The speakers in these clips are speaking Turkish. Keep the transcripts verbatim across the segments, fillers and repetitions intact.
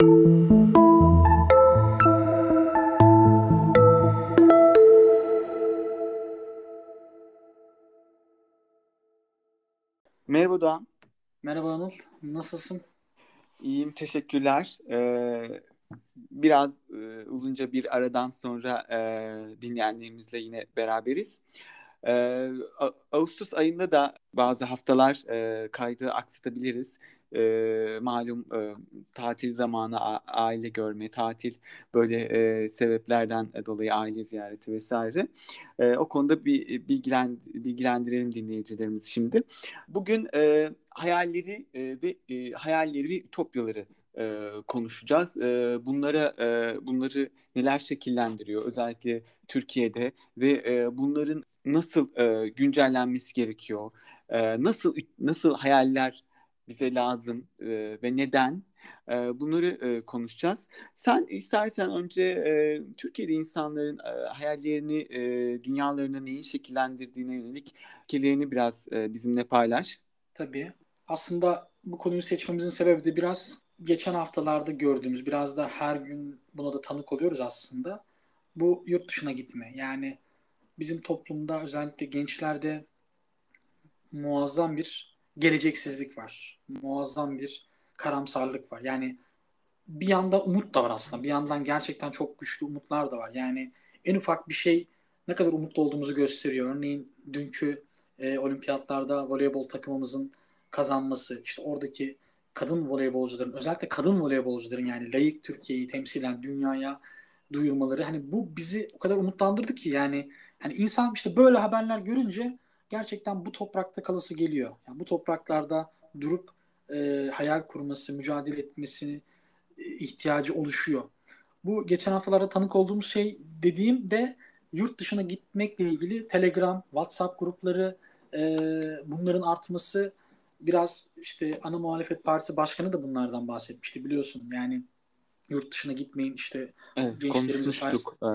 Merhaba Doğan. Merhaba Anıl. Nasılsın? İyiyim, teşekkürler. Ee, biraz e, uzunca bir aradan sonra e, dinleyenlerimizle yine beraberiz. Ee, Ağustos ayında da bazı haftalar e, kaydı aksatabiliriz. E, malum e, tatil zamanı, a- aile görme, tatil böyle e, sebeplerden dolayı aile ziyareti vesaire. E, o konuda bir bilgilen, bilgilendirelim dinleyicilerimiz şimdi. Bugün e, hayalleri e, ve e, hayalleri ve ütopyaları e, konuşacağız. E, bunlara e, bunları neler şekillendiriyor, özellikle Türkiye'de ve e, bunların nasıl e, güncellenmesi gerekiyor? E, nasıl nasıl hayaller bize lazım e, ve neden? E, bunları e, konuşacağız. Sen istersen önce e, Türkiye'de insanların e, hayallerini, e, dünyalarını neyin şekillendirdiğine yönelik fikirlerini biraz e, bizimle paylaş. Tabii. Aslında bu konuyu seçmemizin sebebi de biraz geçen haftalarda gördüğümüz, biraz da her gün buna da tanık oluyoruz aslında. Bu yurt dışına gitme. Yani bizim toplumda özellikle gençlerde muazzam bir geleceksizlik var. Muazzam bir karamsarlık var. Yani bir yanda umut da var aslında. Bir yandan gerçekten çok güçlü umutlar da var. Yani en ufak bir şey ne kadar umutlu olduğumuzu gösteriyor. Örneğin dünkü e, olimpiyatlarda voleybol takımımızın kazanması, işte oradaki kadın voleybolcuların, özellikle kadın voleybolcuların yani laik Türkiye'yi temsilen dünyaya duyurmaları, hani bu bizi o kadar umutlandırdı ki yani hani insan işte böyle haberler görünce gerçekten bu toprakta kalası geliyor. Yani bu topraklarda durup e, hayal kurması, mücadele etmesi e, ihtiyacı oluşuyor. Bu geçen haftalarda tanık olduğumuz şey dediğim de yurt dışına gitmekle ilgili Telegram, WhatsApp grupları e, bunların artması. Biraz işte ana muhalefet partisi başkanı da bunlardan bahsetmişti biliyorsun. Yani yurt dışına gitmeyin işte. Evet, konuşmuştuk ee,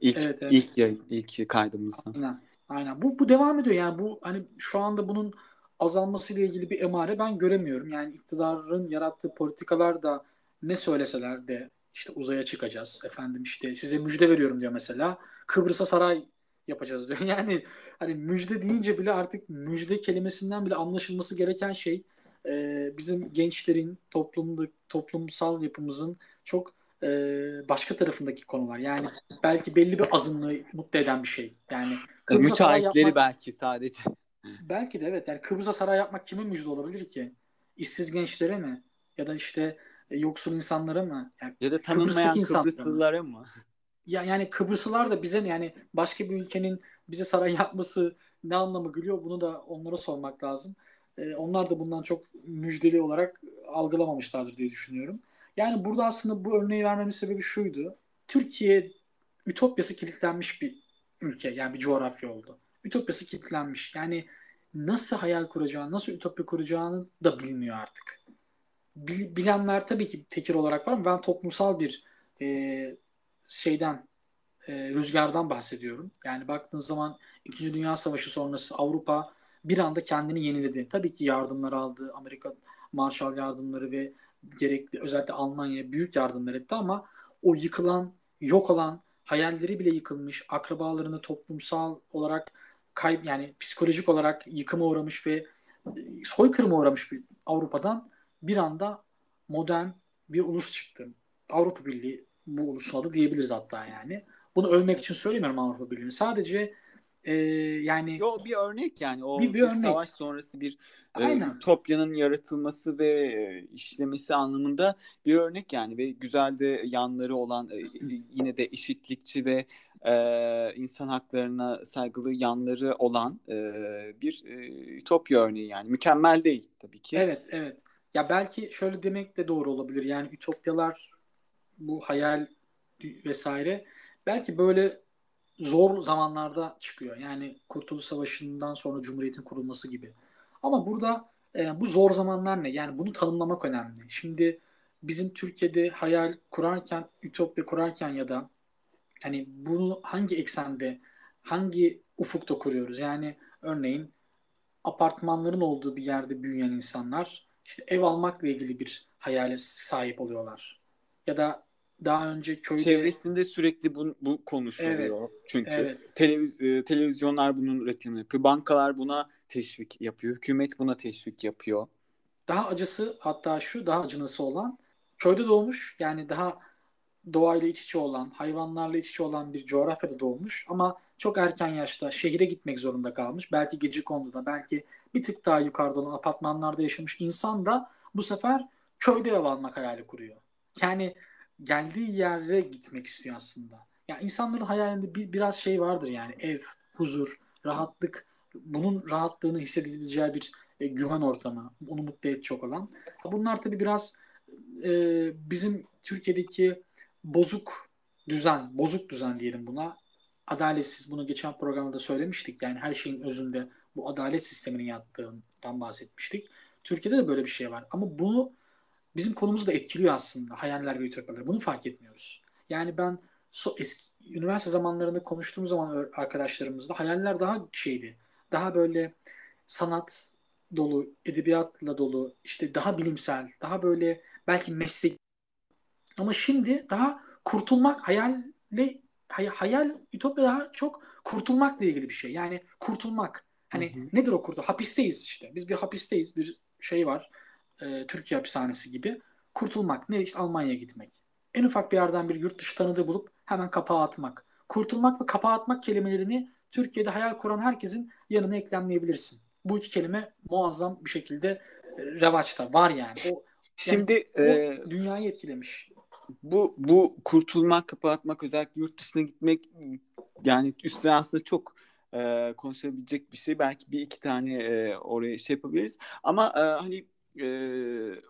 ilk, evet, evet. ilk, ilk kaydımızda. Aynen, aynen. Bu, bu devam ediyor yani bu hani şu anda bunun azalmasıyla ilgili bir emare ben göremiyorum. Yani iktidarın yarattığı politikalar da ne söyleseler de işte uzaya çıkacağız efendim işte size müjde veriyorum diyor mesela. Kıbrıs'a saray yapacağız diyor. Yani hani müjde deyince bile artık müjde kelimesinden bile anlaşılması gereken şey e, bizim gençlerin toplumda, toplumsal yapımızın çok e, başka tarafındaki konular. Yani belki belli bir azınlığı mutlu eden bir şey. Yani Kıbrıs'a saray yapmak, belki sadece. Belki de evet. Yani Kıbrıs'a saray yapmak kime müjde olabilir ki? İşsiz gençlere mi? Ya da işte yoksul insanlara mı? Yani ya da tanınmayan Kıbrıslılara mı? Ya yani Kıbrıslılar da bize yani başka bir ülkenin bize saray yapması ne anlamı geliyor bunu da onlara sormak lazım. Ee, onlar da bundan çok müjdeli olarak algılamamışlardır diye düşünüyorum. Yani burada aslında bu örneği vermemin sebebi şuydu. Türkiye ütopyası kilitlenmiş bir ülke yani bir coğrafya oldu. Ütopyası kilitlenmiş yani nasıl hayal kuracağını nasıl ütopya kuracağını da bilmiyor artık. Bil, bilenler tabii ki tekil olarak var ama ben toplumsal bir e, şeyden e, rüzgardan bahsediyorum. Yani baktığınız zaman İkinci Dünya Savaşı sonrası Avrupa bir anda kendini yeniledi. Tabii ki yardımlar aldı. Amerika Marshall yardımları ve gerekli özellikle Almanya büyük yardımlar etti ama o yıkılan, yok olan, hayalleri bile yıkılmış, akrabalarını toplumsal olarak kayb yani psikolojik olarak yıkıma uğramış ve soykırıma uğramış bir Avrupa'dan bir anda modern bir ulus çıktı. Avrupa Birliği bu ulusun adı diyebiliriz hatta yani. Bunu övmek için söylemiyorum Avrupa Birliği'ni. Sadece e, yani... Yo, bir örnek yani. O bir, bir, bir örnek. Savaş sonrası bir e, toplumun yaratılması ve e, işlemesi anlamında bir örnek yani. Ve güzel de yanları olan e, yine de eşitlikçi ve e, insan haklarına saygılı yanları olan e, bir e, toplu örneği yani. Mükemmel değil tabii ki. Evet, evet. Ya belki şöyle demek de doğru olabilir. Yani ütopyalar bu hayal vesaire belki böyle zor zamanlarda çıkıyor. Yani Kurtuluş Savaşı'ndan sonra Cumhuriyet'in kurulması gibi. Ama burada e, bu zor zamanlar ne? Yani bunu tanımlamak önemli. Şimdi bizim Türkiye'de hayal kurarken, ütopya kurarken ya da hani bunu hangi eksende, hangi ufukta kuruyoruz? Yani örneğin apartmanların olduğu bir yerde büyüyen insanlar işte ev almakla ilgili bir hayale sahip oluyorlar. ya da daha önce köyde... Çevresinde sürekli bu, bu konuşuluyor. Evet, çünkü evet. Televiz- televizyonlar bunun reklamını yapıyor. Bankalar buna teşvik yapıyor. Hükümet buna teşvik yapıyor. Daha acısı, hatta şu daha acınası olan, köyde doğmuş, yani daha doğayla iç içe olan, hayvanlarla iç içe olan bir coğrafyada doğmuş ama çok erken yaşta şehire gitmek zorunda kalmış. Belki Gecekondu'da, belki bir tık daha yukarıda olan apartmanlarda yaşamış insan da bu sefer köyde ev almak hayali kuruyor. Yani geldiği yere gitmek istiyor aslında. Yani insanların hayalinde bir, biraz şey vardır yani, ev, huzur, rahatlık, bunun rahatlığını hissedebileceği bir e, güven ortamı, onu mutlu edecek olan. Bunlar tabii biraz e, bizim Türkiye'deki bozuk düzen, bozuk düzen diyelim buna. Adaletsiz, bunu geçen programda söylemiştik. Yani her şeyin özünde bu adalet sisteminin yattığından bahsetmiştik. Türkiye'de de böyle bir şey var. Ama bunu bizim konumuzu da etkiliyor aslında, hayaller ve ütopyalar. Bunu fark etmiyoruz. Yani ben so, eski üniversite zamanlarında konuştuğum zaman arkadaşlarımızla hayaller daha şeydi. Daha böyle sanat dolu, edebiyatla dolu, işte daha bilimsel, daha böyle belki meslek. Ama şimdi daha kurtulmak, hayalle hayal, ütopya daha çok kurtulmakla ilgili bir şey. Yani kurtulmak. Hani hı hı. nedir o kurtulmak? Hapisteyiz işte. Biz bir hapisteyiz. Bir şey var. E, Türkiye hapishanesi gibi. Kurtulmak. Ne? İşte Almanya'ya gitmek. En ufak bir yerden bir yurt dışı tanıdığı bulup hemen kapağı atmak. Kurtulmak ve kapağı atmak kelimelerini Türkiye'de hayal kuran herkesin yanına eklemleyebilirsin. Bu iki kelime muazzam bir şekilde revaçta. Var yani. O, yani şimdi o e... dünyayı etkilemiş. Bu bu kurtulmak, kapatmak, özellikle yurt dışına gitmek, yani üstüne aslında çok e, konuşabilecek bir şey. Belki bir iki tane e, oraya şey yapabiliriz. Ama e, hani e,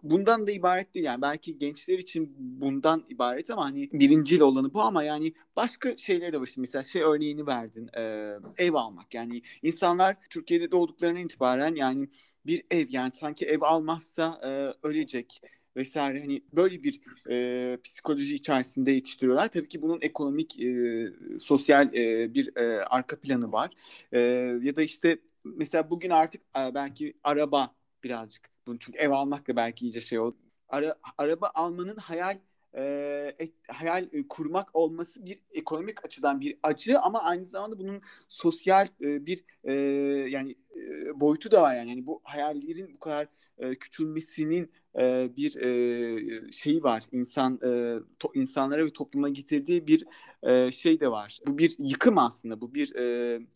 bundan da ibaret değil. Yani belki gençler için bundan ibaret ama hani birincil olanı bu, ama yani başka şeyler de var. Şimdi mesela şey örneğini verdin. E, ev almak. Yani insanlar Türkiye'de doğduklarına itibaren yani bir ev, yani sanki ev almazsa e, ölecek vesaire, hani böyle bir e, psikoloji içerisinde yetiştiriyorlar. Tabii ki bunun ekonomik, e, sosyal e, bir e, arka planı var. E, ya da işte mesela bugün artık e, belki araba birazcık bunu, çünkü ev almakla belki iyice şey oldu. Ara, araba almanın hayal e, et, hayal e, kurmak olması bir ekonomik açıdan bir acı, ama aynı zamanda bunun sosyal e, bir e, yani e, boyutu da var yani. Yani bu hayallerin bu kadar e, küçülmesinin bir şey var, insan insanlara ve topluma getirdiği bir şey de var. Bu bir yıkım aslında, bu bir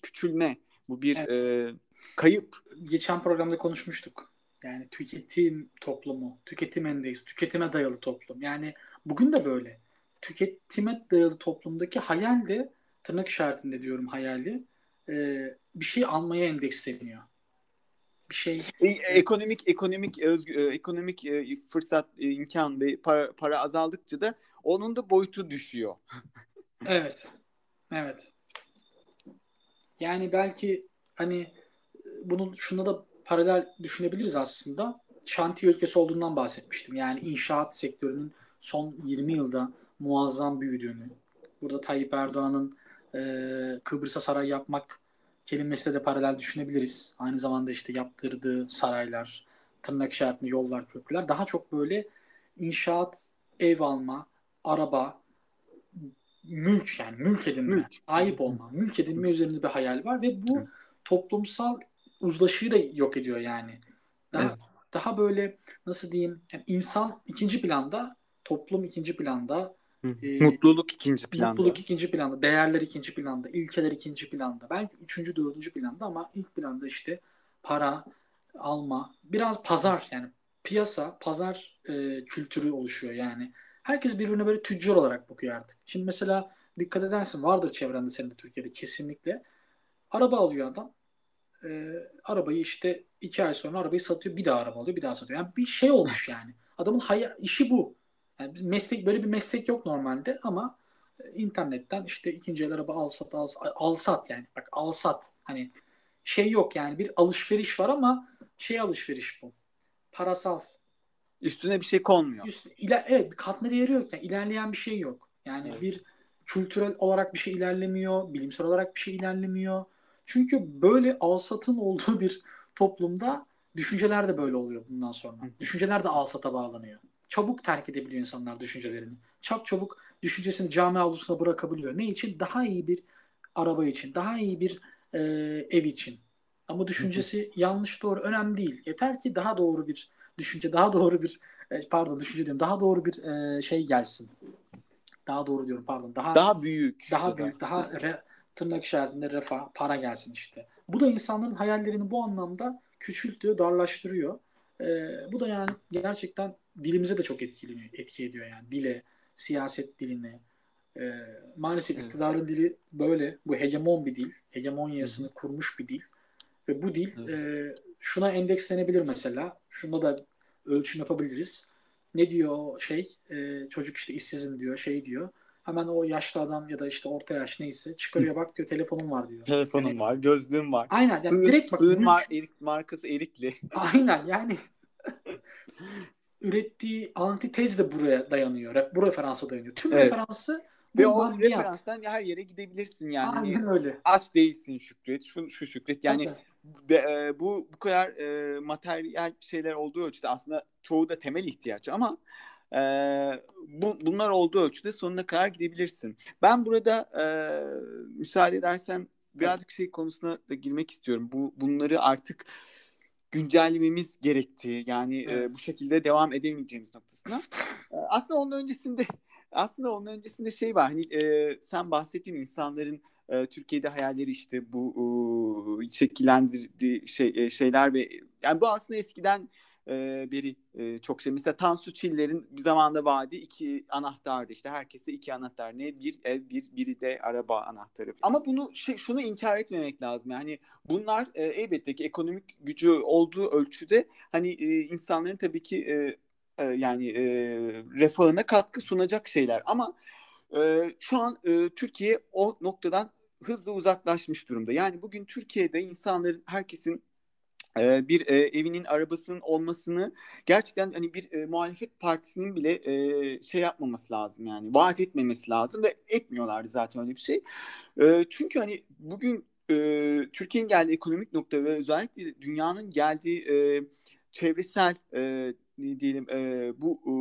küçülme, bu bir evet. kayıp. Geçen programda konuşmuştuk. Yani tüketim toplumu, tüketim endeksi, tüketime dayalı toplum. Yani bugün de böyle. Tüketime dayalı toplumdaki hayal de, tırnak işaretinde diyorum hayali, bir şey almaya endeksleniyor. Şey ekonomik ekonomik özgü, ekonomik fırsat, imkan ve para, para azaldıkça da onun da boyutu düşüyor. Evet. Evet. Yani belki hani bunun şuna da paralel düşünebiliriz aslında. Şantiye ülkesi olduğundan bahsetmiştim. Yani inşaat sektörünün son yirmi yılda muazzam büyüdüğünü. Burada Tayyip Erdoğan'ın e, Kıbrıs'a saray yapmak kelimesiyle de paralel düşünebiliriz. Aynı zamanda işte yaptırdığı saraylar, tırnak işaretli yollar, köprüler daha çok böyle inşaat, ev alma, araba, mülk, yani mülk edinme, mülk. sahip olma, mülk edinme üzerinde bir hayal var ve bu toplumsal uzlaşıyı da yok ediyor yani. Daha, evet. daha böyle nasıl diyeyim, yani insan ikinci planda, toplum ikinci planda, mutluluk ikinci planda. Mutluluk ikinci planda, değerler ikinci planda, ilkeler ikinci planda. Belki üçüncü, dördüncü planda ama ilk planda işte para, alma, biraz pazar, yani piyasa, pazar e, kültürü oluşuyor yani. Herkes birbirine böyle tüccar olarak bakıyor artık. Şimdi mesela dikkat edersin, vardır çevrende senin de Türkiye'de kesinlikle. Araba alıyor adam. E, arabayı işte iki ay sonra arabayı satıyor, bir daha araba alıyor, bir daha satıyor. Yani bir şey olmuş yani. Adamın hay- işi bu. Yani meslek, böyle bir meslek yok normalde ama internetten işte ikinci el araba al sat, al, al sat yani. Bak al sat, hani şey yok yani, bir alışveriş var ama şey alışveriş bu. Parasal. Üstüne bir şey konmuyor. Üst, iler, evet bir katma değeri yok yani, ilerleyen bir şey yok. Yani evet. bir kültürel olarak bir şey ilerlemiyor, bilimsel olarak bir şey ilerlemiyor. Çünkü böyle al satın olduğu bir toplumda düşünceler de böyle oluyor bundan sonra. Düşünceler de al sata bağlanıyor. Çabuk terk edebiliyor insanlar düşüncelerini. çok çabuk düşüncesini cami avlusuna bırakabiliyor. Ne için? Daha iyi bir araba için, daha iyi bir e, ev için. Ama düşüncesi yanlış doğru önemli değil. Yeter ki daha doğru bir düşünce, daha doğru bir pardon düşünce diyorum, daha doğru bir e, şey gelsin. Daha doğru diyorum pardon. Daha, daha büyük. Daha büyük, daha re, tırnak içerisinde refah, para gelsin işte. Bu da insanların hayallerini bu anlamda küçültüyor, darlaştırıyor. E, bu da yani gerçekten dilimize de çok etkili, etki ediyor yani. Dile, siyaset diline. E, maalesef evet. iktidarın dili böyle. Bu hegemon bir dil. Hegemonyasını Hı. kurmuş bir dil. Ve bu dil e, şuna endekslenebilir mesela. Şunda da ölçüm yapabiliriz. Ne diyor o şey? E, çocuk işte işsizim diyor, şey diyor. Hemen o yaşlı adam ya da işte orta yaş neyse çıkarıyor, bak diyor telefonum var diyor. Telefonum yani, var, gözlüğüm var. Aynen. Yani suyun, direkt bak, suyun mar- erik, markası erikli. Aynen yani. Ürettiği antitez de buraya dayanıyor. Bu referansa dayanıyor. Tüm evet. referansı ve o referanstan her yere gidebilirsin yani. Aynen öyle. Aç değilsin Şükret, şu, şu Şükret yani. Evet. De, e, bu bu kadar e, materyal şeyler olduğu ölçüde aslında çoğu da temel ihtiyaç ama e, bu, bunlar olduğu ölçüde sonuna kadar gidebilirsin. Ben burada e, müsaade edersen birazcık şey konusuna da girmek istiyorum. Bu bunları artık güncellememiz gerektiği yani evet. e, bu şekilde devam edemeyeceğimiz noktasına. E, aslında onun öncesinde aslında onun öncesinde şey var. Hani e, sen bahsettiğin insanların Türkiye'de hayalleri işte bu ıı, şekillendirdiği şey, şeyler ve yani bu aslında eskiden e, beri e, çok şey. Mesela Tansu Çiller'in bir zamanda vaadi iki anahtardı işte herkese iki anahtar ne bir ev bir biri de araba anahtarı. Ama bunu şey, şunu inkar etmemek lazım yani bunlar e, elbette ki ekonomik gücü olduğu ölçüde hani e, insanların tabii ki e, e, yani e, refahına katkı sunacak şeyler ama Ee, şu an e, Türkiye o noktadan hızla uzaklaşmış durumda. Yani bugün Türkiye'de insanların, herkesin e, bir e, evinin, arabasının olmasını gerçekten hani bir e, muhalefet partisinin bile e, şey yapmaması lazım yani vaat etmemesi lazım ve etmiyorlardı zaten öyle bir şey. E, çünkü hani bugün e, Türkiye'nin geldiği ekonomik nokta ve özellikle dünyanın geldiği e, çevresel e, ne diyelim e, bu e,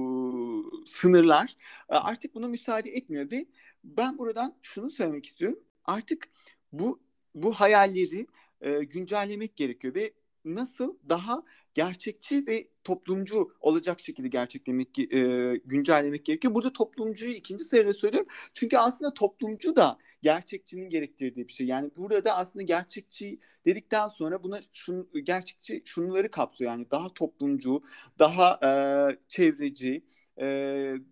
sınırlar e, artık buna müsaade etmiyor ve ben buradan şunu söylemek istiyorum. Artık bu bu hayalleri e, güncellemek gerekiyor ve nasıl daha gerçekçi ve toplumcu olacak şekilde gerçeklemek e, güncellemek gerekiyor. Burada toplumcuyu ikinci sırada söylüyorum. Çünkü aslında toplumcu da gerçekçinin gerektirdiği bir şey. Yani burada aslında gerçekçi dedikten sonra buna şun, gerçekçi şunları kapsıyor. Yani daha toplumcu, daha e, çevreci, e,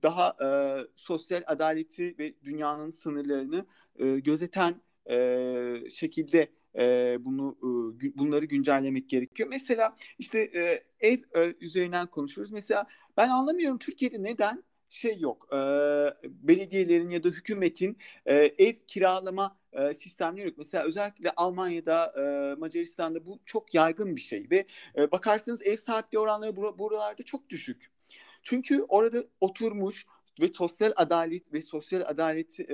daha e, sosyal adaleti ve dünyanın sınırlarını e, gözeten e, şekilde Ee, bunu e, bunları güncellemek gerekiyor. Mesela işte e, ev e, üzerinden konuşuyoruz. Mesela ben anlamıyorum Türkiye'de neden şey yok. E, belediyelerin ya da hükümetin e, ev kiralama e, sistemleri yok. Mesela özellikle Almanya'da, e, Macaristan'da bu çok yaygın bir şey ve e, bakarsanız ev sahipliği oranları bur- buralarda çok düşük. Çünkü orada oturmuş ve sosyal adalet ve sosyal adaleti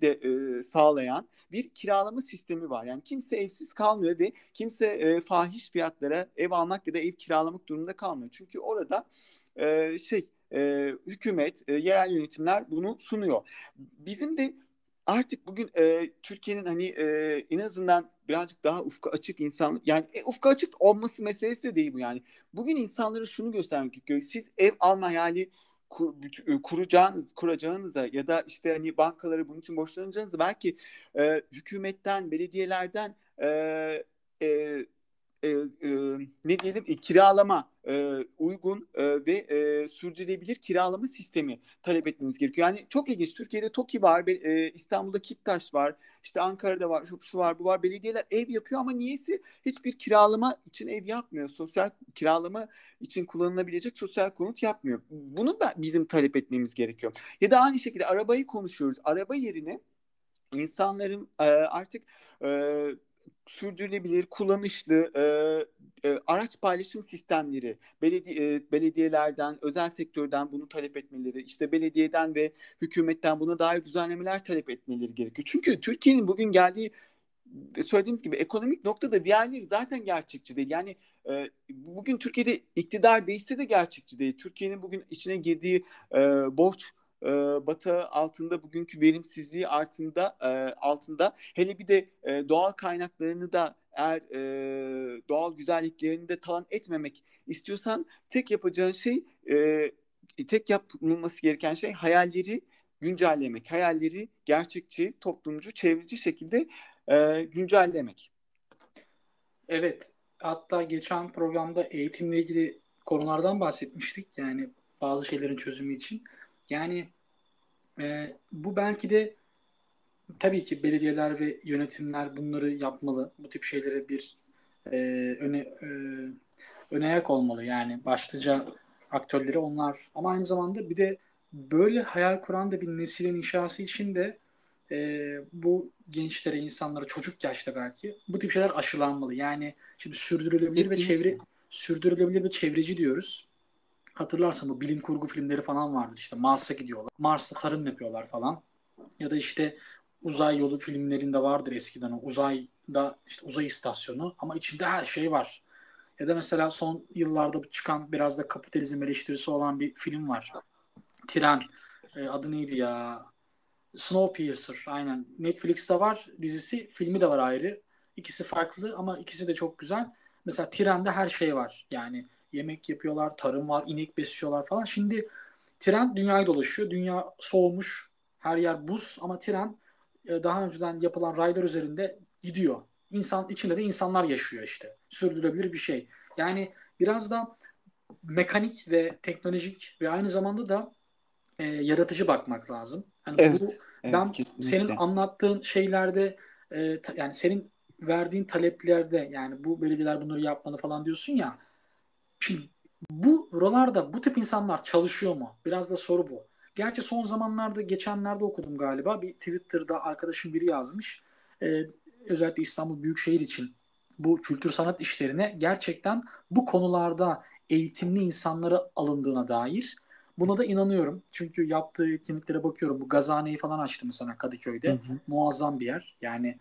de sağlayan bir kiralama sistemi var. Yani kimse evsiz kalmıyor ve kimse fahiş fiyatlara ev almak ya da ev kiralamak durumunda kalmıyor. Çünkü orada şey hükümet, yerel yönetimler bunu sunuyor. Bizim de artık bugün e, Türkiye'nin hani e, en azından birazcık daha ufka açık insan yani e, ufka açık olması meselesi de değil bu yani. Bugün insanlara şunu göstermek gerekiyor. Siz ev alma yani kuracağınız, kuracağınıza ya da işte hani bankalara bunun için borçlanacağınızı belki e, hükümetten, belediyelerden e, e, e, e, ne diyelim e, kiralama e, uygun e, ve e, sürdürülebilir kiralama sistemi talep etmemiz gerekiyor. Yani çok ilginç. Türkiye'de TOKİ var, e, İstanbul'da Kiptaş var, işte Ankara'da var, şu, şu var, bu var. Belediyeler ev yapıyor ama niyeyse hiçbir kiralama için ev yapmıyor. Sosyal kiralama için kullanılabilecek sosyal konut yapmıyor. Bunu da bizim talep etmemiz gerekiyor. Ya da aynı şekilde arabayı konuşuyoruz. Araba yerine insanların e, artık e, sürdürülebilir, kullanışlı e, e, araç paylaşım sistemleri, belediye, e, belediyelerden, özel sektörden bunu talep etmeleri, işte belediyeden ve hükümetten buna dair düzenlemeler talep etmeleri gerekiyor. Çünkü Türkiye'nin bugün geldiği, söylediğimiz gibi ekonomik noktada diğerleri zaten gerçekçi değil. Yani e, bugün Türkiye'de iktidar değişse de gerçekçi değil. Türkiye'nin bugün içine girdiği e, borç e, Batı altında, bugünkü verimsizliği altında, e, altında hele bir de e, doğal kaynaklarını da eğer e, doğal güzelliklerini de talan etmemek istiyorsan tek yapacağın şey, e, tek yapılması gereken şey hayalleri güncellemek. Hayalleri gerçekçi, toplumcu, çevreci şekilde e, güncellemek. Evet. Hatta geçen programda eğitimle ilgili konulardan bahsetmiştik. Yani bazı şeylerin çözümü için. Yani e, bu belki de tabii ki belediyeler ve yönetimler bunları yapmalı. Bu tip şeylere bir e, öne, e, önayak olmalı. Yani başlıca aktörleri onlar. Ama aynı zamanda bir de böyle hayal kuran da bir neslin inşası için de e, bu gençlere, insanlara, çocuk yaşta belki bu tip şeyler aşılanmalı. Yani şimdi sürdürülebilir Kesinlikle. ve çevre sürdürülebilir ve çevreci diyoruz. Hatırlarsan bu bilim kurgu filmleri falan vardı. İşte Mars'a gidiyorlar. Mars'ta tarım yapıyorlar falan. Ya da işte uzay yolu filmlerinde vardır eskiden o. Uzayda işte uzay istasyonu ama içinde her şey var. Ya da mesela son yıllarda çıkan biraz da kapitalizm eleştirisi olan bir film var. Tren. Adı neydi ya? Snowpiercer. Aynen. Netflix'te var dizisi. Filmi de var ayrı. İkisi farklı ama ikisi de çok güzel. Mesela trende her şey var. Yani yemek yapıyorlar, tarım var, inek besliyorlar falan. Şimdi tren dünyayı dolaşıyor. Dünya soğumuş. Her yer buz ama tren daha önceden yapılan raylar üzerinde gidiyor. İnsan, içinde de insanlar yaşıyor işte. Sürdürülebilir bir şey. Yani biraz da mekanik ve teknolojik ve aynı zamanda da e, yaratıcı bakmak lazım. Yani evet, bu, evet, ben kesinlikle. Senin anlattığın şeylerde e, ta, yani senin verdiğin taleplerde, yani bu belediyeler bunları yapmalı falan diyorsun ya. Şimdi bu buralarda bu tip insanlar çalışıyor mu? Biraz da soru bu. Gerçi son zamanlarda, geçenlerde okudum galiba, bir Twitter'da arkadaşım biri yazmış. E, özellikle İstanbul Büyükşehir için bu kültür sanat işlerine gerçekten bu konularda eğitimli insanlara alındığına dair. Buna da inanıyorum. Çünkü yaptığı etkinliklere bakıyorum. Bu Gazhane'yi falan açtı mesela Kadıköy'de. Hı hı. Muazzam bir yer. Yani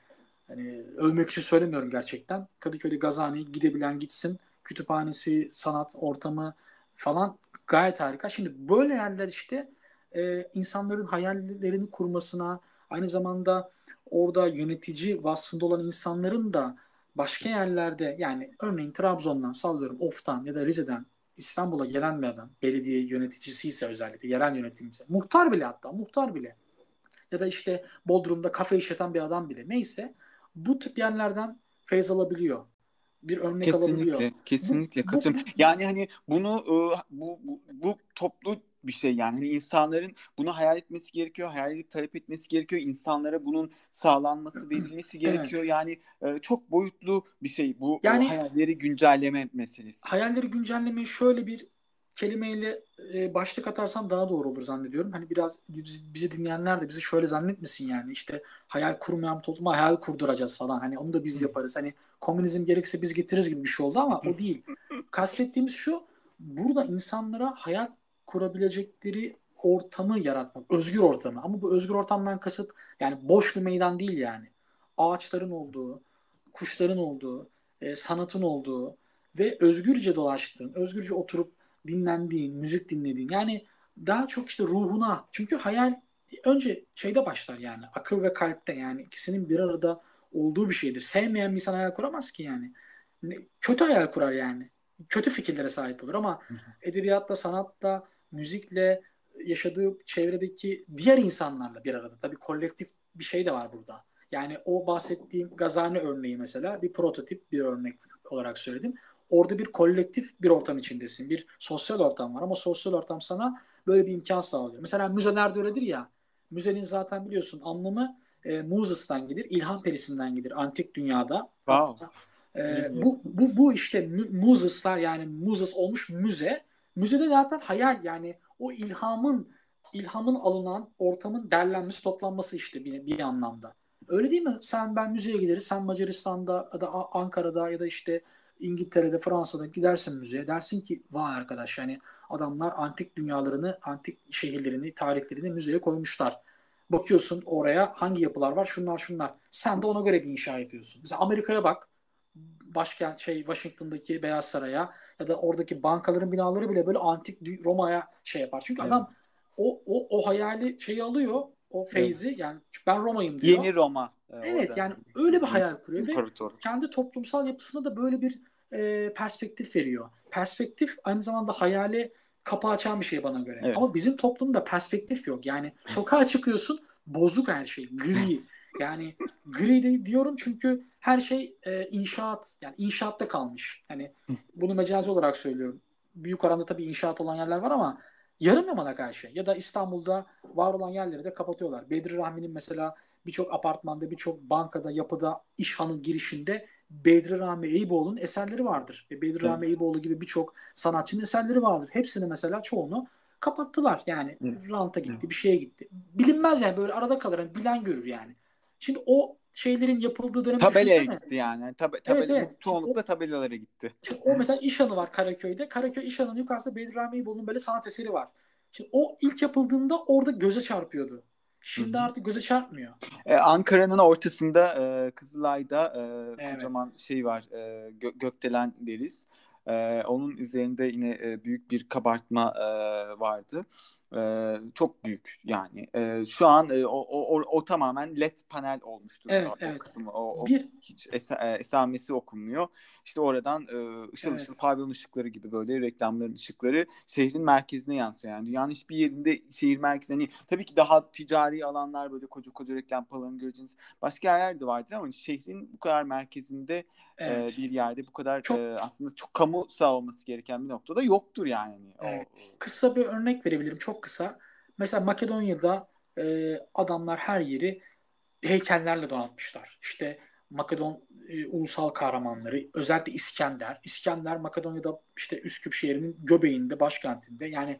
hani, övmek için söylemiyorum gerçekten. Kadıköy'de Gazhane'yi gidebilen gitsin. Kütüphanesi, sanat ortamı falan gayet harika. Şimdi böyle yerler işte e, insanların hayallerini kurmasına, aynı zamanda orada yönetici vasfında olan insanların da başka yerlerde, yani örneğin Trabzon'dan, sallıyorum Of'tan ya da Rize'den İstanbul'a gelen bir adam, belediye yöneticisiyse, özellikle yerel yönetimci, muhtar bile, hatta muhtar bile ya da işte Bodrum'da kafe işleten bir adam bile, neyse, bu tip yerlerden feyz alabiliyor. Bir örnek kesinlikle, alabiliyor. Kesinlikle bu, katılıyorum. Bu, yani hani bunu bu, bu, bu toplu bir şey, yani hani insanların bunu hayal etmesi gerekiyor, hayal edip talep etmesi gerekiyor, insanlara bunun sağlanması, verilmesi gerekiyor. Evet. Yani e, çok boyutlu bir şey bu, yani hayalleri güncelleme meselesi. Hayalleri güncellemeyi şöyle bir kelimeyle e, başlık atarsam daha doğru olur zannediyorum. Hani biraz bizi, bizi dinleyenler de bizi şöyle zannetmesin, yani işte hayal kurmayan topluma hayal kurduracağız falan, hani onu da biz yaparız, hani komünizm gerekirse biz getiririz gibi bir şey oldu ama o değil. Kastettiğimiz şu, burada insanlara hayal kurabilecekleri ortamı yaratmak. Özgür ortamı. Ama bu özgür ortamdan kasıt, yani boş bir meydan değil yani. Ağaçların olduğu, kuşların olduğu, e, sanatın olduğu ve özgürce dolaştığın, özgürce oturup dinlendiğin, müzik dinlediğin. Yani daha çok işte ruhuna. Çünkü hayal önce şeyde başlar yani. Akıl ve kalpte, yani ikisinin bir arada olduğu bir şeydir. Sevmeyen bir insan hayal kuramaz ki yani. Kötü hayal kurar yani. Kötü fikirlere sahip olur ama edebiyatla, sanatla, müzikle, yaşadığı çevredeki diğer insanlarla bir arada. Tabii kolektif bir şey de var burada. Yani o bahsettiğim Gazhane örneği mesela bir prototip, bir örnek olarak söyledim. Orada bir kolektif bir ortam içindesin. Bir sosyal ortam var ama sosyal ortam sana böyle bir imkan sağlıyor. Mesela müzelerde öyledir ya. Müzenin zaten biliyorsun anlamı e, Muses'tan gelir, ilham perisinden gelir antik dünyada. Wow. Ee, bu, bu, bu işte Muses'lar, yani Muses olmuş müze. Müzede zaten hayal, yani o ilhamın ilhamın alınan ortamın derlenmesi, toplanması işte bir, bir anlamda. Öyle değil mi? Sen ben müzeye gideriz. Sen Macaristan'da ya da Ankara'da ya da işte İngiltere'de, Fransa'da gidersin müzeye. Dersin ki vay arkadaş, yani adamlar antik dünyalarını, antik şehirlerini, tarihlerini müzeye koymuşlar. Bakıyorsun oraya hangi yapılar var? Şunlar şunlar. Sen de ona göre bir inşa yapıyorsun. Mesela Amerika'ya bak. Başkent şey Washington'daki Beyaz Saray'a ya da oradaki bankaların binaları bile böyle antik Roma'ya şey yapar. Çünkü evet. Adam o, o, o hayali şeyi alıyor, o feyzi, evet. Yani ben Roma'yım diyor. Yeni Roma. E, evet orada. Yani öyle bir hayal kuruyor ve kendi toplumsal yapısına da böyle bir e, perspektif veriyor. Perspektif aynı zamanda hayali kapı açan bir şey bana göre. Evet. Ama bizim toplumda perspektif yok. Yani sokağa çıkıyorsun, bozuk her şey, gri. Yani gri diyorum çünkü her şey e, inşaat, yani inşaatta kalmış. Hani bunu mecazi olarak söylüyorum. Büyük oranda tabii inşaat olan yerler var ama yarım yamalak her şey. Ya da İstanbul'da var olan yerleri de kapatıyorlar. Bedri Rahmi'nin mesela birçok apartmanda, birçok bankada, yapıda, İşhan'ın girişinde Bedri Rahmi Eyüboğlu'nun eserleri vardır. Ve Bedri Rahmi Eyüboğlu gibi birçok sanatçının eserleri vardır. Hepsini mesela çoğunu kapattılar. Yani evet. Ranta gitti, evet. Bir şeye gitti. Bilinmez yani, böyle arada kalır. Yani bilen görür yani. Şimdi o şeylerin yapıldığı dönem tabelaya gitti yani. Tab- tabela, evet, evet. Çoğunlukla o, tabelalara gitti. O mesela İşhan'ı var Karaköy'de. Karaköy İşhan'ın yukarısında Bedri Rahmi Eyüboğlu'nun böyle sanat eseri var. Şimdi o ilk yapıldığında orada göze çarpıyordu. Şimdi Hı-hı. artık göze çarpmıyor. Ee, Ankara'nın ortasında e, Kızılay'da e, evet. kocaman şey var. E, gö- gökdelen deriz. E, onun üzerinde yine e, büyük bir kabartma e, vardı. Ee, çok büyük yani. Ee, şu an e, o, o, o tamamen led panel olmuştur. Evet, o evet. Kısmı, o, o bir... hiç es- esamesi okunmuyor. İşte oradan e, ışıl evet. ışıl pavyon ışıkları gibi böyle reklamların ışıkları şehrin merkezine yansıyor. Yani dünyanın hiçbir yerinde şehir merkezine değil. Tabii ki daha ticari alanlar böyle koca koca reklam panolarını göreceğiniz başka yerlerde vardır ama şehrin bu kadar merkezinde evet. e, bir yerde bu kadar çok... E, aslında çok kamusal olması gereken bir noktada yoktur yani. Evet. O, kısa bir örnek verebilirim. Çok kısa. Mesela Makedonya'da e, adamlar her yeri heykellerle donatmışlar. İşte Makedon e, ulusal kahramanları, özellikle İskender. İskender Makedonya'da işte Üsküp şehrinin göbeğinde, başkentinde. Yani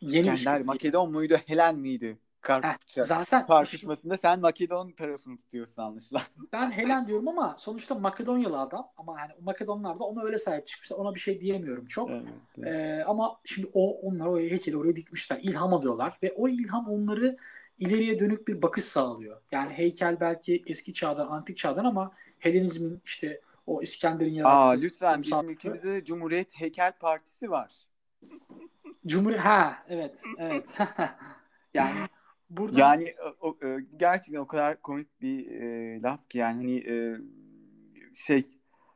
yeni İskender Üsküp diye. Makedon muydu, Helen miydi? Karpışça. Heh, zaten tartışmasında işte, sen Makedon tarafını tutuyorsun anlaşılan. Ben Helen diyorum ama sonuçta Makedonyalı adam, ama yani Makedonlar da ona öyle sahip çıkmışlar. Ona bir şey diyemiyorum çok. Evet, evet. Ee, ama şimdi o onlar o heykeli oraya dikmişler. İlham alıyorlar ve o ilham onları ileriye dönük bir bakış sağlıyor. Yani heykel belki eski çağdan, antik çağdan ama Helenizmin işte o İskender'in yarattığı. Aa lütfen bizim ülkemizde Cumhuriyet Heykel Partisi var. Cumhuriyet ha evet evet. Yani burada... Yani o, o, gerçekten o kadar komik bir e, laf ki yani hani e, şey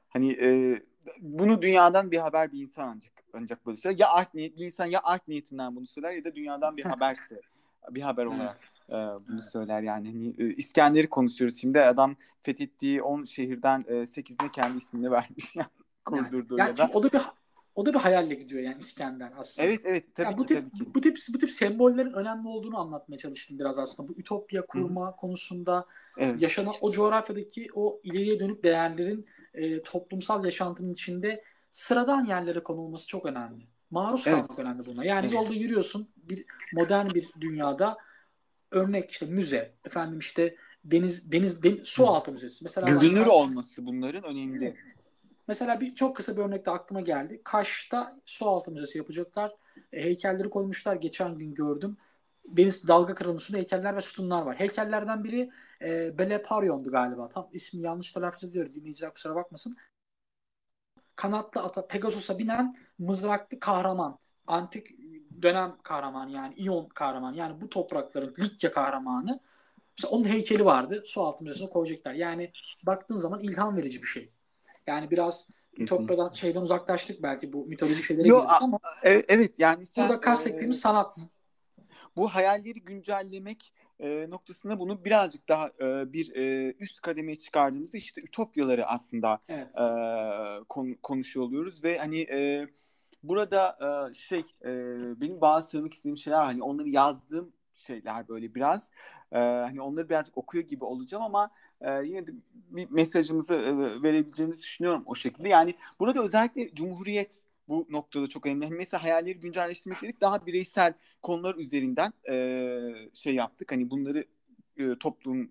hani e, bunu dünyadan bir haber bir insan ancak ancak böyle söyler. Ya art niyet bir insan ya art niyetinden bunu söyler ya da dünyadan bir haberse bir haber olarak evet. e, bunu evet. söyler yani hani e, İskender'i konuşuyoruz şimdi, adam fethettiği on şehirden e, sekizine kendi ismini vermiş yani kurdurduğu yani, ya da. O da bir... O da bir hayalle gidiyor yani İskender aslında. Evet evet tabii yani ki, bu tip, tabii ki. Bu tip, bu tip sembollerin önemli olduğunu anlatmaya çalıştım biraz aslında. Bu ütopya kurma Hı-hı. konusunda evet. yaşanan o coğrafyadaki o ileriye dönük değerlerin e, toplumsal yaşantının içinde sıradan yerlere konulması çok önemli. Maruz evet. kalmak önemli buna. Yani evet. yolda yürüyorsun bir modern bir dünyada, örnek işte müze, efendim işte deniz deniz, deniz su altı müzesi. Mesela Gözünür bak, olması bunların önemli. Evet. Mesela bir çok kısa bir örnek de aklıma geldi. Kaş'ta su altı müzesi yapacaklar. E, heykelleri koymuşlar. Geçen gün gördüm. Deniz dalga kralının üstünde heykeller ve sütunlar var. Heykellerden biri e, Beleparion'du galiba. Tam ismi yanlış telaffuz ediyorum. Dinleyiciler kusura bakmasın. Kanatlı ata Pegasus'a binen mızraklı kahraman. Antik dönem kahramanı yani. İyon kahramanı. Yani bu toprakların Likya kahramanı. Mesela onun heykeli vardı. Su altı müzesine koyacaklar. Yani baktığın zaman ilham verici bir şey. Yani biraz Ütopya'dan şeyden uzaklaştık belki bu mitolojik şeylere girdik ama e, evet yani sen, burada kastettiğimiz e, sanat. Bu hayalleri güncellemek e, noktasında bunu birazcık daha e, bir e, üst kademeye çıkardığımızda işte ütopyaları aslında evet. e, kon, konuşuyor oluyoruz ve hani e, burada e, şey e, benim bazı söylemek istediğim şeyler hani onları yazdığım şeyler böyle biraz e, hani onları birazcık okuyor gibi olacağım ama Ee, yine de bir mesajımızı e, verebileceğimizi düşünüyorum o şekilde. Yani burada özellikle Cumhuriyet bu noktada çok önemli. Hani mesela hayalleri güncelleştirmek dedik, daha bireysel konular üzerinden e, şey yaptık. Hani bunları e, toplum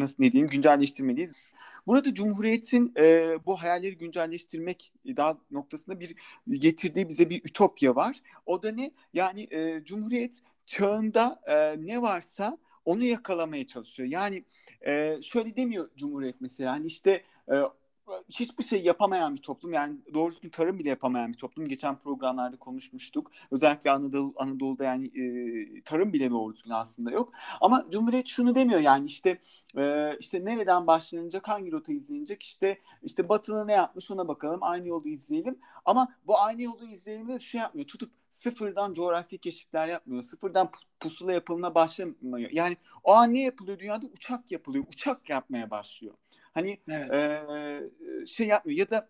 nasıl ne diyeyim güncelleştirmeliyiz. Burada Cumhuriyet'in e, bu hayalleri güncelleştirmek daha noktasında bir getirdiği bize bir ütopya var. O da ne? Yani e, Cumhuriyet çağında e, ne varsa onu yakalamaya çalışıyor. Yani e, şöyle demiyor Cumhuriyet mesela. Hani işte e, hiçbir şey yapamayan bir toplum, yani doğru düzgün tarım bile yapamayan bir toplum. Geçen programlarda konuşmuştuk. Özellikle Anadolu, Anadolu'da yani e, tarım bile doğru düzgün aslında yok. Ama Cumhuriyet şunu demiyor yani işte e, işte nereden başlanacak, hangi rota izlenecek, işte işte Batı'nın ne yapmış ona bakalım, aynı yolu izleyelim. Ama bu aynı yolu izleyelim de şey yapmıyor, tutup sıfırdan coğrafi keşifler yapmıyor. Sıfırdan pusula yapımına başlamıyor. Yani o an ne yapılıyor? Dünyada uçak yapılıyor. Uçak yapmaya başlıyor. Hani evet. e, şey yapmıyor ya da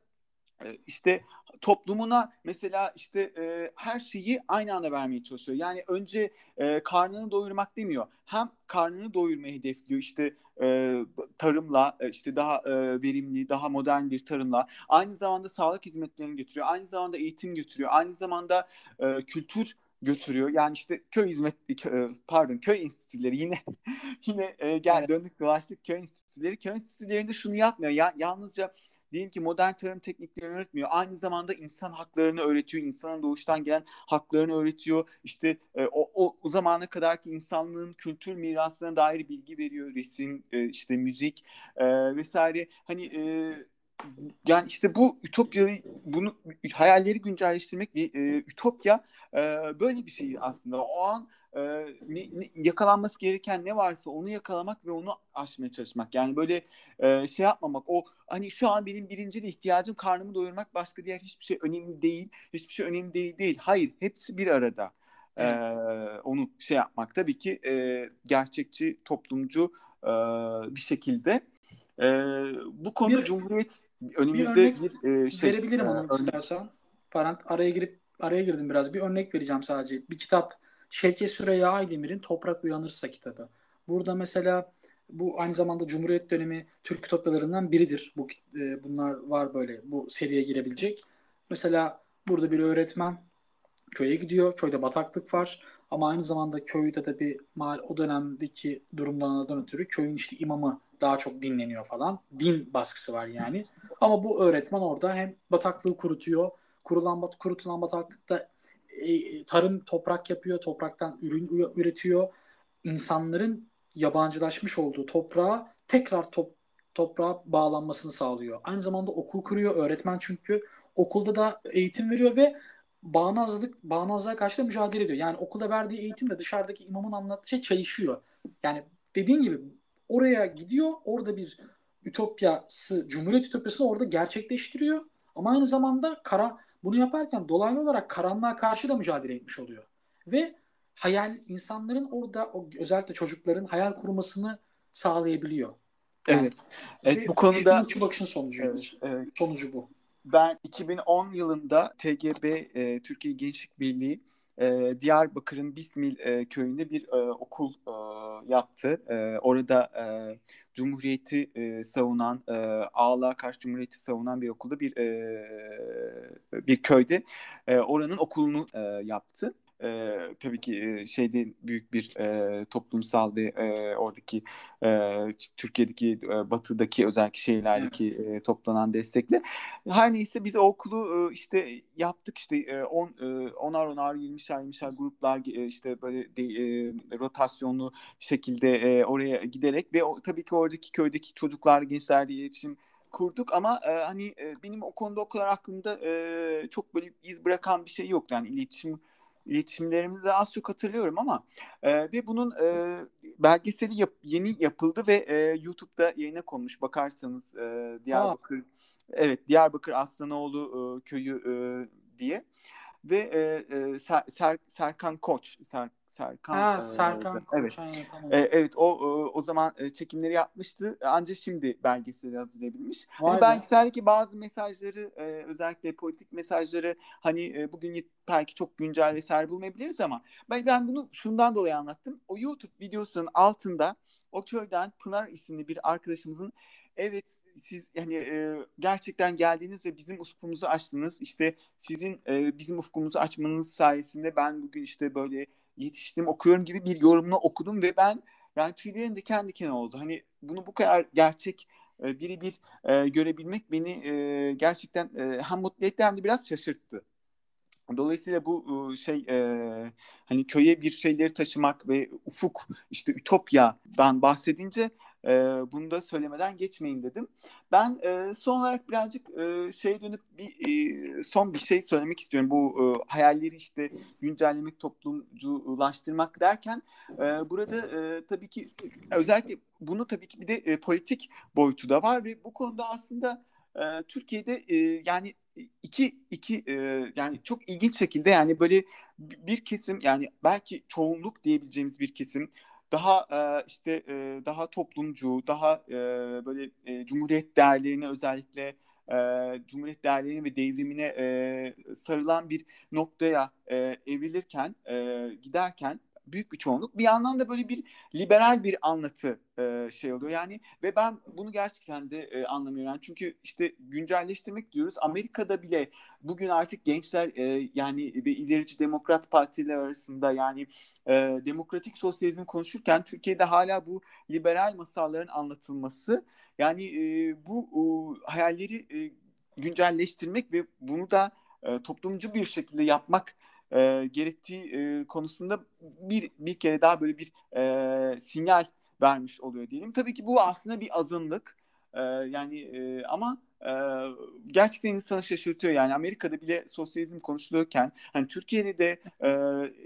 e, işte toplumuna mesela işte e, her şeyi aynı anda vermeye çalışıyor. Yani önce e, karnını doyurmak demiyor. Hem karnını doyurmayı hedefliyor işte e, tarımla, işte daha e, verimli, daha modern bir tarımla. Aynı zamanda sağlık hizmetlerini götürüyor. Aynı zamanda eğitim götürüyor. Aynı zamanda e, kültür götürüyor. Yani işte köy hizmet pardon köy enstitüleri yine yine e, gel evet. döndük dolaştık köy enstitüleri. Köy enstitülerinde şunu yapmıyor. Ya, yalnızca diyelim ki modern tarım tekniklerini öğretmiyor. Aynı zamanda insan haklarını öğretiyor. İnsanın doğuştan gelen haklarını öğretiyor. İşte e, o, o, o zamana kadarki insanlığın kültür mirasına dair bilgi veriyor. Resim, e, işte müzik e, vesaire. Hani e, yani işte bu ütopyayı, bunu hayalleri güncelleştirmek bir e, ütopya e, böyle bir şey aslında. O an e, ne, ne, yakalanması gereken ne varsa onu yakalamak ve onu aşmaya çalışmak. Yani böyle e, şey yapmamak. O hani şu an benim birinci ihtiyacım karnımı doyurmak, başka diğer hiçbir şey önemli değil. Hiçbir şey önemli değil. değil. Hayır, hepsi bir arada. E, onu şey yapmak tabii ki e, gerçekçi, toplumcu e, bir şekilde. Ee, bu konuda bir, Cumhuriyet önümüzde bir, örnek bir e, şey verebilirim onu e, istersen. Parant araya girip araya girdim biraz. Bir örnek vereceğim sadece. Bir kitap, Şevket Süreyya Aydemir'in Toprak Uyanırsa kitabı. Burada mesela bu aynı zamanda Cumhuriyet dönemi Türk ütopyalarından biridir. Bu e, bunlar var böyle bu seriye girebilecek. Mesela burada bir öğretmen köye gidiyor. Köyde bataklık var. Ama aynı zamanda köyde de bir mal o dönemdeki durumlardan ötürü köyün işte imamı daha çok dinleniyor falan. Din baskısı var yani. Ama bu öğretmen orada hem bataklığı kurutuyor. Kurulan, kurutulan bataklıkta e, tarım toprak yapıyor. Topraktan ürün üretiyor. İnsanların yabancılaşmış olduğu toprağa tekrar top, toprağa bağlanmasını sağlıyor. Aynı zamanda okul kuruyor. Öğretmen çünkü okulda da eğitim veriyor ve bağnazlık, bağnazlığa karşı da mücadele ediyor. Yani okulda verdiği eğitimle dışarıdaki imamın anlattığı şey çelişiyor. Yani dediğin gibi oraya gidiyor, orada bir ütopyası, Cumhuriyet ütopyasını orada gerçekleştiriyor. Ama aynı zamanda kara, bunu yaparken dolaylı olarak karanlığa karşı da mücadele etmiş oluyor. Ve hayal, insanların orada o, özellikle çocukların hayal kurmasını sağlayabiliyor. Yani, evet. evet bu konuda bu bakışın sonucu, evet, evet. sonucu bu. Ben iki bin on yılında T G B, e, Türkiye Gençlik Birliği, e, Diyarbakır'ın Bismil e, köyünde bir e, okul e, yaptı. E, orada e, Cumhuriyeti e, savunan, e, ağlığa karşı Cumhuriyeti savunan bir okulda, bir e, bir köyde e, oranın okulunu e, yaptı. E, tabii ki şeyde büyük bir e, toplumsal ve e, oradaki e, Türkiye'deki e, batıdaki özellikle şeylerdeki evet. e, toplanan destekle. Her neyse biz okulu e, işte yaptık işte e, on, e, onar onar yirmişer yirmişer gruplar e, işte böyle de, e, rotasyonlu şekilde e, oraya giderek ve o, tabii ki oradaki köydeki çocuklar, gençlerle iletişim kurduk ama e, hani e, benim o konuda o kadar aklımda e, çok böyle iz bırakan bir şey yok yani iletişim İletişimlerimizi az çok hatırlıyorum ama e, ve bunun e, belgeseli yap, yeni yapıldı ve e, YouTube'da yayına konmuş. Bakarsanız e, Diyarbakır Aa. evet Diyarbakır Aslanoğlu e, köyü e, diye ve e, Ser, Ser, Serkan Koç Ser, Serkan ha, Serkan e, Koç evet aynen, tamam. e, evet o o zaman çekimleri yapmıştı ancak şimdi belgeseli hazırlayabilmiş. Hani belgeseldeki bazı mesajları e, özellikle politik mesajları hani e, bugün belki çok güncel vesaire bulmayabiliriz ama ben ben bunu şundan dolayı anlattım. O YouTube videosunun altında o köyden Pınar isimli bir arkadaşımızın evet siz yani e, gerçekten geldiniz ve bizim ufkumuzu açtınız. İşte sizin e, bizim ufkumuzu açmanız sayesinde ben bugün işte böyle yetiştim, okuyorum gibi bir yorumunu okudum ve ben yani tüylerim diken diken oldu. Hani bunu bu kadar gerçek e, biri bir e, görebilmek beni e, gerçekten e, hem mutlu etti hem de biraz şaşırttı. Dolayısıyla bu e, şey e, hani köye bir şeyleri taşımak ve ufuk işte ütopyadan bahsedince E, bunu da söylemeden geçmeyin dedim. Ben e, son olarak birazcık e, şeye dönüp bir e, son bir şey söylemek istiyorum. Bu e, hayalleri işte güncellemek, toplumculaştırmak derken e, burada e, tabii ki özellikle bunu tabii ki bir de e, politik boyutu da var ve bu konuda aslında e, Türkiye'de e, yani iki iki e, yani çok ilginç şekilde yani böyle bir kesim, yani belki çoğunluk diyebileceğimiz bir kesim daha e, işte e, daha toplumcu, daha e, böyle e, Cumhuriyet değerlerine, özellikle e, Cumhuriyet değerlerine ve devrimine e, sarılan bir noktaya e, evrilirken e, giderken büyük bir çoğunluk bir yandan da böyle bir liberal bir anlatı e, şey oluyor yani. Ve ben bunu gerçekten de e, anlamıyorum yani, çünkü işte güncelleştirmek diyoruz, Amerika'da bile bugün artık gençler e, yani ilerici demokrat partiler arasında yani e, demokratik sosyalizm konuşurken Türkiye'de hala bu liberal masalların anlatılması yani e, bu e, hayalleri e, güncelleştirmek ve bunu da e, toplumcu bir şekilde yapmak E, gerektiği e, konusunda bir bir kere daha böyle bir e, sinyal vermiş oluyor diyelim. Tabii ki bu aslında bir azınlık e, yani e, ama e, gerçekten insanı şaşırtıyor yani. Amerika'da bile sosyalizm konuşulurken hani Türkiye'de de e,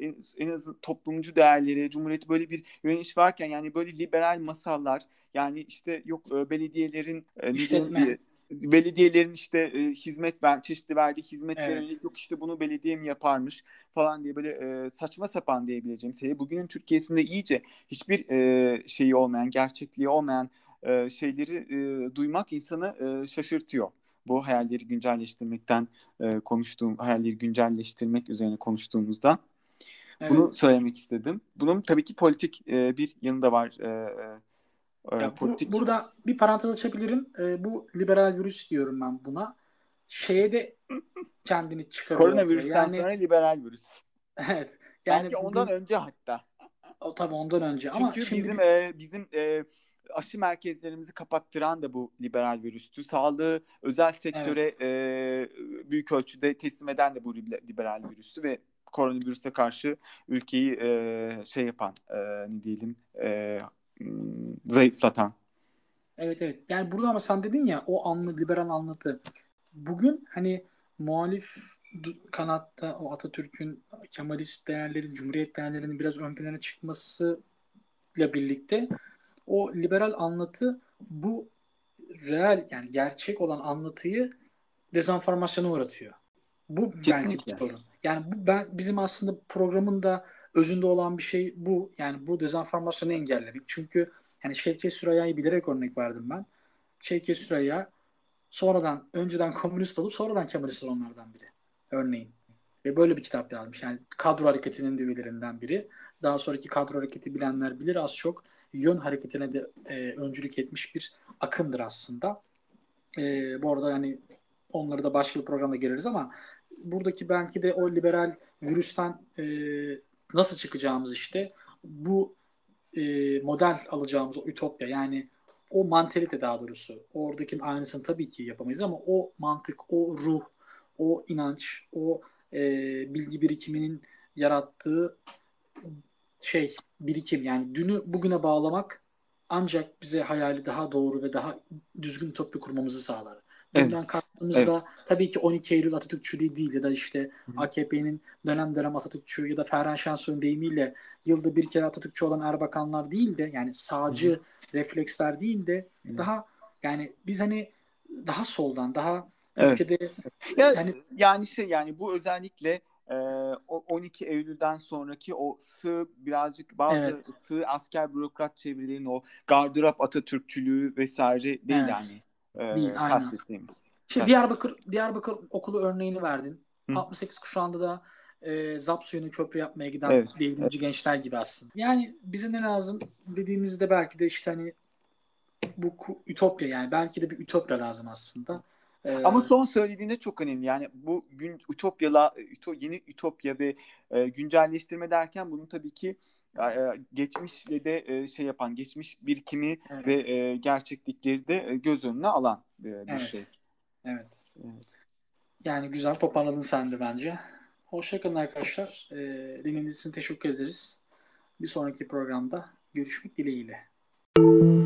en, en azından toplumcu değerleri, Cumhuriyet böyle bir yöneliş varken yani böyle liberal masallar yani işte yok e, belediyelerin e, işletme belediyelerin işte e, hizmet ver, çeşitli verdiği hizmetlerin evet. Yok işte bunu belediye mi yaparmış falan diye böyle e, saçma sapan diyebileceğim şey. Bugünün Türkiye'sinde iyice hiçbir e, şeyi olmayan, gerçekliği olmayan e, şeyleri e, duymak insanı e, şaşırtıyor. Bu hayalleri güncelleştirmekten e, konuştuğum, hayalleri güncelleştirmek üzerine konuştuğumuzda evet. Bunu söylemek istedim. Bunun tabii ki politik e, bir yanı da var. E, Ya bu, burada bir parantez açabilirim. Ee, bu liberal virüs diyorum ben buna. Şeye de kendini çıkarıyor. Koronavirüsten yani, sonra liberal virüs. Evet. Yani belki bugün, ondan önce hatta. O, tabii ondan önce. Çünkü ama şimdi... bizim e, bizim e, aşı merkezlerimizi kapattıran da bu liberal virüstü. Sağlığı özel sektöre evet. e, büyük ölçüde teslim eden de bu liberal virüstü ve koronavirüse karşı ülkeyi e, şey yapan e, ne diyelim e, zayıflatan. Evet evet. Yani burada ama sen dedin ya o anlı, liberal anlatı. Bugün hani muhalif kanatta o Atatürk'ün Kemalist değerlerin, Cumhuriyet değerlerinin biraz ön plana çıkmasıyla birlikte o liberal anlatı bu real yani gerçek olan anlatıyı dezenformasyona uğratıyor. Bu bence bir sorun. Yani bu ben bizim aslında programın da özünde olan bir şey bu. Yani bu dezenformasyonu engellemek. Çünkü yani Şevket Süreyya'yı bilerek örnek verdim ben. Şevket Süreyya sonradan, önceden komünist olup sonradan Kemalist olanlardan biri. Örneğin. Ve böyle bir kitap yazmış. Yani kadro hareketinin de üyelerinden biri. Daha sonraki kadro hareketi bilenler bilir az çok. Yön hareketine de e, öncülük etmiş bir akımdır aslında. E, bu arada yani onları da başka bir programda geliriz ama buradaki belki de o liberal virüsten e, nasıl çıkacağımız işte bu e, model alacağımız o ütopya yani o mantalite daha doğrusu oradakinin aynısını tabii ki yapamayız ama o mantık, o ruh, o inanç, o e, bilgi birikiminin yarattığı şey birikim yani dünü bugüne bağlamak ancak bize hayali daha doğru ve daha düzgün ütopya kurmamızı sağlar. Bundan evet. Kalktığımızda evet. Tabii ki on iki Eylül Atatürkçülüğü değil ya da işte Hı. A K P'nin dönem dönem Atatürkçü ya da Ferhan Şensoy'un deyimiyle yılda bir kere Atatürkçü olan Erbakanlar değil de yani sağcı Hı. refleksler değil de evet. Daha yani biz hani daha soldan daha evet. Ülkede yani, yani, yani şey yani bu özellikle on iki Eylül'den sonraki o sığ birazcık bazı evet. Sığ asker bürokrat çevirilerin o gardırop Atatürkçülüğü vesaire değil evet. Yani. Değil, aynen. İşte Diyarbakır, Diyarbakır okulu örneğini verdin. Hı. altmış sekiz kuşağında da e, Zap suyunu köprü yapmaya giden evet, devrimci evet. Gençler gibi aslında. Yani bize ne lazım dediğimizde belki de işte hani bu ütopya yani belki de bir ütopya lazım aslında. Ee, Ama son söylediğinde çok önemli. Yani bu gün ütopyala yeni ütopya ve e, güncelleştirme derken bunu tabii ki geçmişle de şey yapan, geçmiş birikimi evet. Ve gerçeklikleri de göz önüne alan bir evet. Şey. Evet. Evet. Yani güzel toparladın sen de bence. Hoşçakalın arkadaşlar. Dinlediğiniz için teşekkür ederiz. Bir sonraki programda görüşmek dileğiyle.